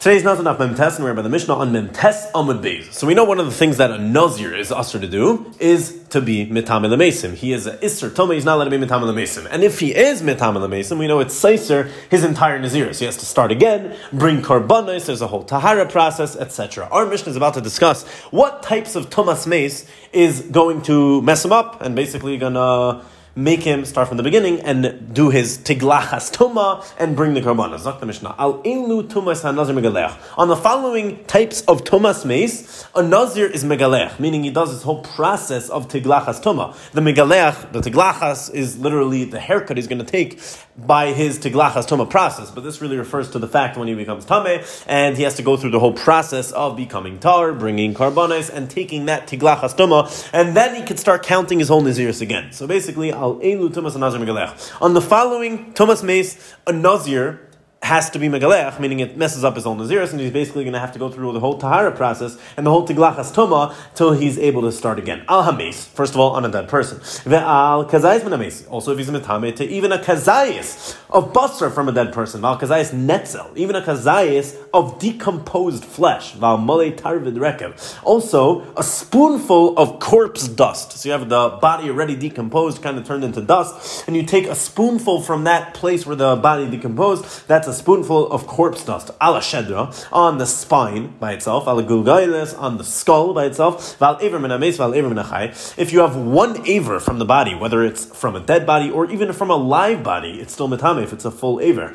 Today's not enough memtes, and we're by the Mishnah on memtes amud beis. So we know one of the things that a nazir is usher to do is to be mitamelemesim. He is an isser tomah, he's not allowed to be mitamelemesim. And if he is mitamelemesim, we know it's seser, his entire nazir. So he has to start again, bring karbonais, there's a whole tahara process, etc. Our Mishnah is about to discuss what types of tumas meis is going to mess him up and basically gonna make him start from the beginning and do his tiglachas tuma and bring the karbanas. Zakta Mishnah. Al ilu tumas hanazir megalech. On the following types of tumas meis, a nazir is megalech, meaning he does this whole process of tiglachas tuma. The megalech, the tiglachas, is literally the haircut he's going to take by his tiglachas tuma process. But this really refers to the fact when he becomes tame and he has to go through the whole process of becoming tahar, bringing karbonais, and taking that tiglachas tuma, and then he could start counting his whole naziris again. So basically, on the following tumas meis, a nazir has to be megalech, meaning it messes up his own naziris, and he's basically going to have to go through the whole tahara process and the whole tiglachas tuma till he's able to start again. Al hameis, first of all, on a dead person. Ve'al kazayis min hameis, also if he's mitame, to even a kazayis of baser from a dead person. Ve'al kazayis netzel, even a kazayis of decomposed flesh. Ve'al mole tarvid rekev, also a spoonful of corpse dust. So you have the body already decomposed, kind of turned into dust, and you take a spoonful from that place where the body decomposed. That's a spoonful of corpse dust, ala shedra, on the spine by itself, ala gulgailes, on the skull by itself, val aver min hameis, val aver min hachai. If you have one aver from the body, whether it's from a dead body or even from a live body, it's still metame if it's a full aver.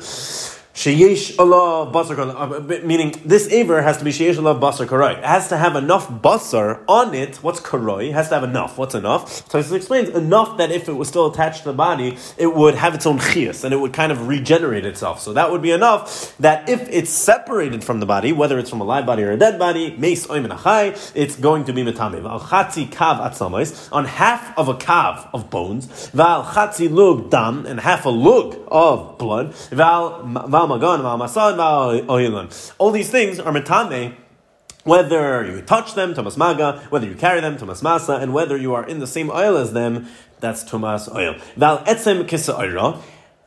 Shayesh Allah Basar, meaning this aver has to be Shayesh Allah Basar Karoi. It has to have enough basar on it. What's Karoi? It has to have enough. What's enough? So it explains enough that if it was still attached to the body, it would have its own chias and it would kind of regenerate itself. So that would be enough that if it's separated from the body, whether it's from a live body or a dead body, meis oy min hachai, it's going to be metame. Al chatzi kav atzamais, on half of a kav of bones, val chatzi lug dam, and half a lug of blood, val all these things are metame, whether you touch them, tumas maga, whether you carry them, tumas masa, and whether you are in the same oil as them, that's tumas oil. Val etzem kisa'ira,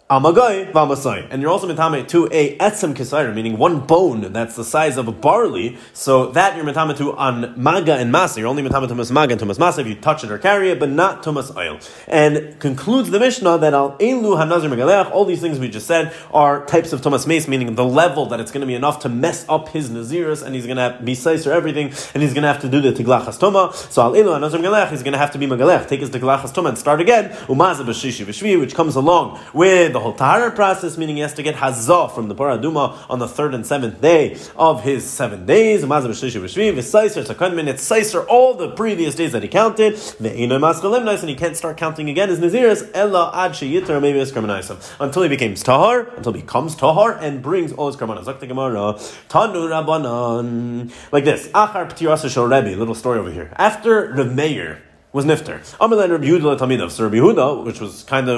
amagai v'amasai, and you're also metame to a etzem kisa'ira, meaning one bone that's the size of a barley, so that you're metame to on maga and masa. You're only metame to tumas maga and tumas masa if you touch it or carry it, but not tumas oil. And concludes the Mishnah that al elu hanazir megalech, all these things we just said are types of tumas meis, meaning the level that it's going to be enough to mess up his naziris, and he's going to be seiser everything, and he's going to have to do the tiglachas tuma. So al elu hanazir megalech, he's going to have to be megalech, take his tiglachas tuma and start again, umaza b'shishi v'shvi, which comes along with the whole tahara process, meaning he has to get hazah from the paraduma on the 3rd and 7th day of his 7 days. It's seiser all the previous days that he counted, and he can't start counting again as naziris ella ad sheyitar, maybe as karbonais, until he becomes tahar, until he becomes tahar and brings all his karbanas. Like the Gemara, tanu rabbanan, like this. Achar p'tirasa shel Rebbe, little story over here. After Rav Meir was Nifter, Amrlan Rabbi Yehuda Tamidim. So Rabbi Yehuda,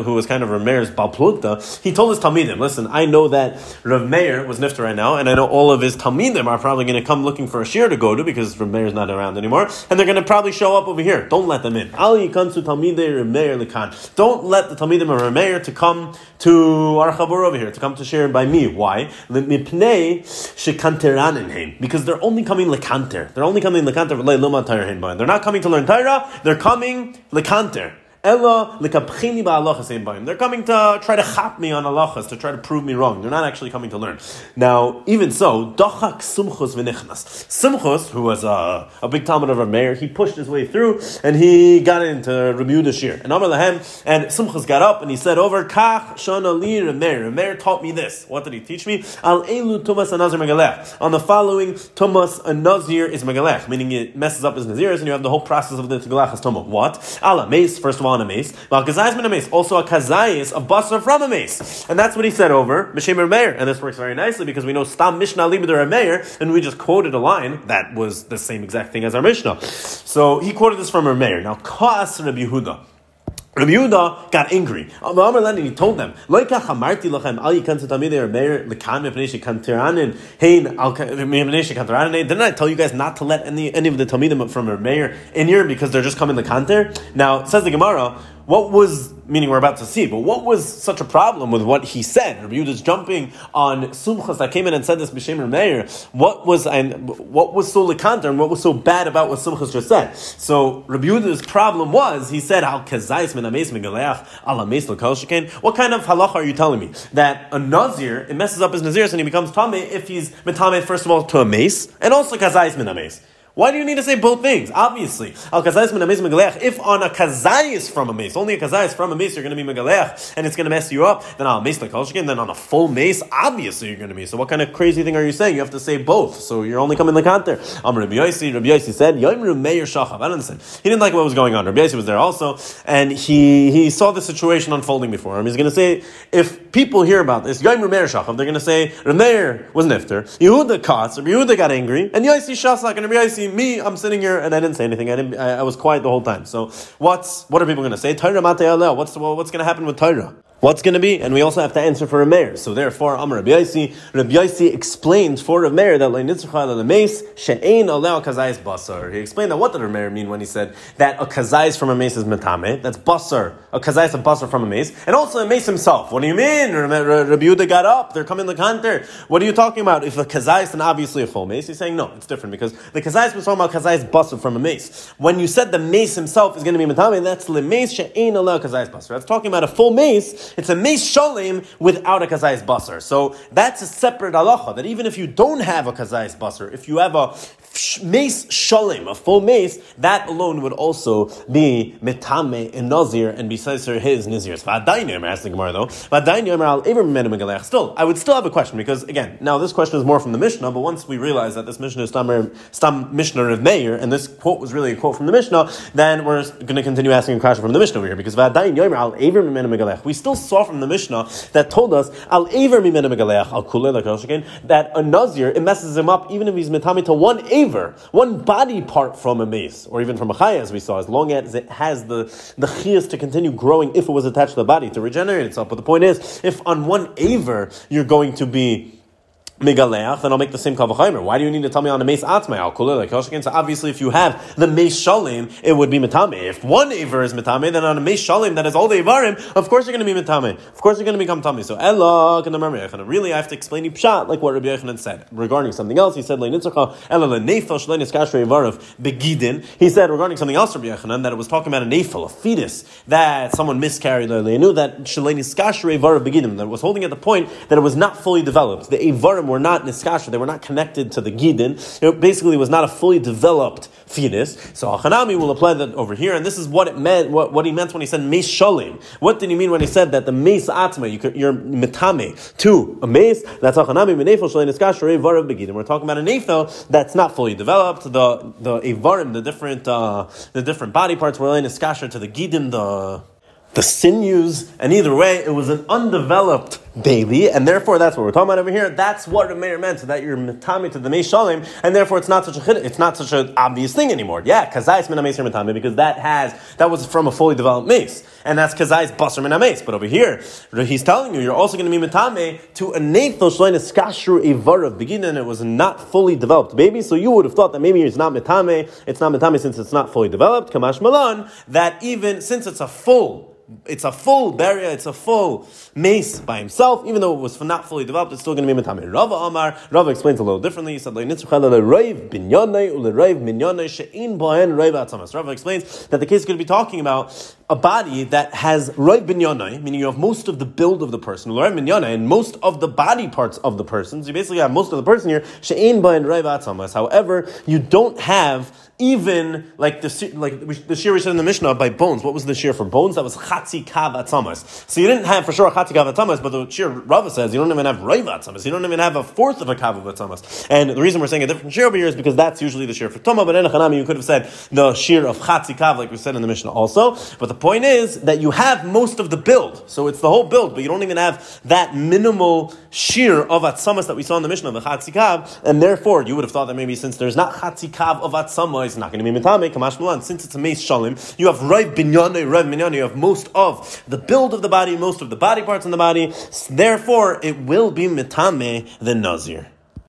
who was kind of Rav Meir's Balplukta, he told his Tamidim, listen, I know that Rav Meir was Nifter right now, and I know all of his Tamidim are probably going to come looking for a shiur to go to because Rav Meir's not around anymore, and they're going to probably show up over here. Don't let them in. Ali Kansu Tamidei Rav Meir Lekan. Don't let the Tamidim of Rav Meir to come to our Chabur over here, to come to shiur by me. Why? Because they're only coming Lekanter. They're only coming Lekanter. They're not coming to learn Torah. They're coming Lekanter. Ella lekapchini ba'alachas ein bayim. They're coming to try to chop me on alachas, to try to prove me wrong. They're not actually coming to learn. Now, even so, dochak Sumchus v'nichnas. Sumchus, who was a big Talmud of Rav Meir, he pushed his way through and he got into Rabbi Yehuda's shir. And Amar lahem, and Sumchus got up and he said over kach shana li Rav Meir. Rav Meir taught me this. What did he teach me? Al elu tumas anazir megalech. On the following tumas anazir is megalech, meaning it messes up his naziris, and you have the whole process of the tiglachas tuma. What? Ala meis, first of all, on a mace, also a kazayis of basra from a mace, and that's what he said over Mishnah Meir. And this works very nicely because we know Stam Mishnah libeder Meir, and we just quoted a line that was the same exact thing as our Mishnah. So he quoted this from Meir. Now, Kaas Rabbi Yehuda. Rabbi Yehuda got angry. He told them, didn't I tell you guys not to let any of the Tamidim from Meir in here because they're just coming Lekanter? Now, says the Gemara, what was, meaning we're about to see, but what was such a problem with what he said? Rabbi Yehuda's jumping on Sumchus that came in and said this b'shem Meir. What was so Lekanter and what was so bad about what Sumchus just said? So Rabbi Yehuda's problem was, he said, "Al Kazayis megalech ala mase sholem." What kind of halacha are you telling me that a nazir, it messes up his naziris and he becomes tameh if he's metameh first of all to a mase and also Kazayis metameh? Why do you need to say both things? Obviously, if on a kazayis from a mace, only a kazayis from a mace, you're going to be megalech, and it's going to mess you up, then on a mace and then on a full mace, obviously you're going to be. So what kind of crazy thing are you saying? You have to say both. So you're only coming Lekanter. Rabbi Yosi said, I don't understand. He didn't like what was going on. Rabbi Yosi was there also, and he saw the situation unfolding before him. He's going to say, if people hear about this, they're going to say, Meir was Nifter, Yehuda caught, Yehuda got angry, and Yosi shachak, and Rabbi Yosi, me, I'm sitting here and I didn't say anything. I was quiet the whole time. So what are people going to say? What's going to happen with Torah? What's going to be? And we also have to answer for a Meir. So therefore, Rabbi Yosi explains for a Meir that basar. He explained that what did a Meir mean when he said that a kazayis from a mace is metame? That's basar. A kazayis of basar from a mace. And also a mace himself. What do you mean? Rabbi Yehuda got up. They're coming Lekanter. What are you talking about? If a kazayis, then obviously a full mace. He's saying, no, it's different because the kazayis was talking about kazayis basar from a mace. When you said the mace himself is going to be metame, that's le mace she'ein aleh kazayis basar. That's talking about a full mace. It's a mase sholem without a kazayis baser. So that's a separate halacha, that even if you don't have a kazayis baser, if you have a mase sholem, a full mase, that alone would also be metame and nazir, and be seser his nazirs. V'adayin, asked the Gemara though, still, I would still have a question, because again, now this question is more from the Mishnah, but once we realize that this Mishnah is Stam Mishnah of Meir, and this quote was really a quote from the Mishnah, then we're going to continue asking a question from the Mishnah over here, because we still saw from the Mishnah that told us that a nazir, it messes him up even if he's metami to one aver, one body part from a mace, or even from a chaya, as we saw, as long as it has the chiyas to continue growing if it was attached to the body to regenerate itself. But the point is, if on one aver you're going to be megalech, then I'll make the same kavachaymer. Why do you need to tell me on the meis atzmai? I'll call it like, so obviously if you have the meis shalem, it would be metame. If one aver is metame, then on a meis shalem, that is all the avarim, of course you're going to be metame. Of course you're going to become tame. So, really I have to explain you pshat, like what Rabbi Yochanan said. Regarding something else, he said, regarding something else, Rabbi Yochanan, that it was talking about a nefel, a fetus, that someone miscarried, that was holding at the point that it was not fully developed. The avarim were not niskasha, they were not connected to the gidin. It basically was not a fully developed fetus. So Hanami will apply that over here, and this is what it meant, what he meant when he said meis sholem. What did he mean when he said that the meis atma, you're metame to a meis? That's Hanami menefel sholem niskasha evarim begidin. We're talking about an nefel that's not fully developed. The evarim, the different body parts were niskasha to the gidin, the sinews, and either way, it was an undeveloped baby, and therefore that's what we're talking about over here. That's what the Meir meant, so that you're metame to the meis shalem, and therefore it's not such an obvious thing anymore. Yeah, kazayis min ha-meis metame, because that was from a fully developed meis, and that's kazayis baser min ha-meis. But over here, he's telling you you're also going to be metame to a nefesh shalem skashre evarav begin, and it was not fully developed baby. So you would have thought that maybe it's not metame since it's not fully developed. Kamash malan, that even since it's a full barrier, it's a full mace by himself, even though it was not fully developed, it's still going to be metame. Rava explains a little differently. He said, Rava explains that the case could be talking about a body that has rov binyanai, meaning you have most of the build of the person, and most of the body parts of the person. So you basically have most of the person here. However, you don't have even like the shiur we said in the Mishnah by bones. What was the shiur for bones? That was chatzi kav atzamas. So you didn't have for sure a chatzi kav atzamas, but the shiur Rava says you don't even have rov atzamas. You don't even have a fourth of a kav of atzamas. And the reason we're saying a different shiur over here is because that's usually the shiur for tuma. But in a chanami you could have said the shiur of chatzi kav, like we said in the Mishnah also. But the point is that you have most of the build, so it's the whole build, but you don't even have that minimal shear of atzamas that we saw in the Mishnah of the chatzi kav, and therefore you would have thought that maybe since there's not chatzi kav of atzamas, it's not going to be metame. Kamash malan, since it's a meis shalem, you have rov binyanai, you have most of the build of the body, most of the body parts in the body, therefore it will be metame the nazir.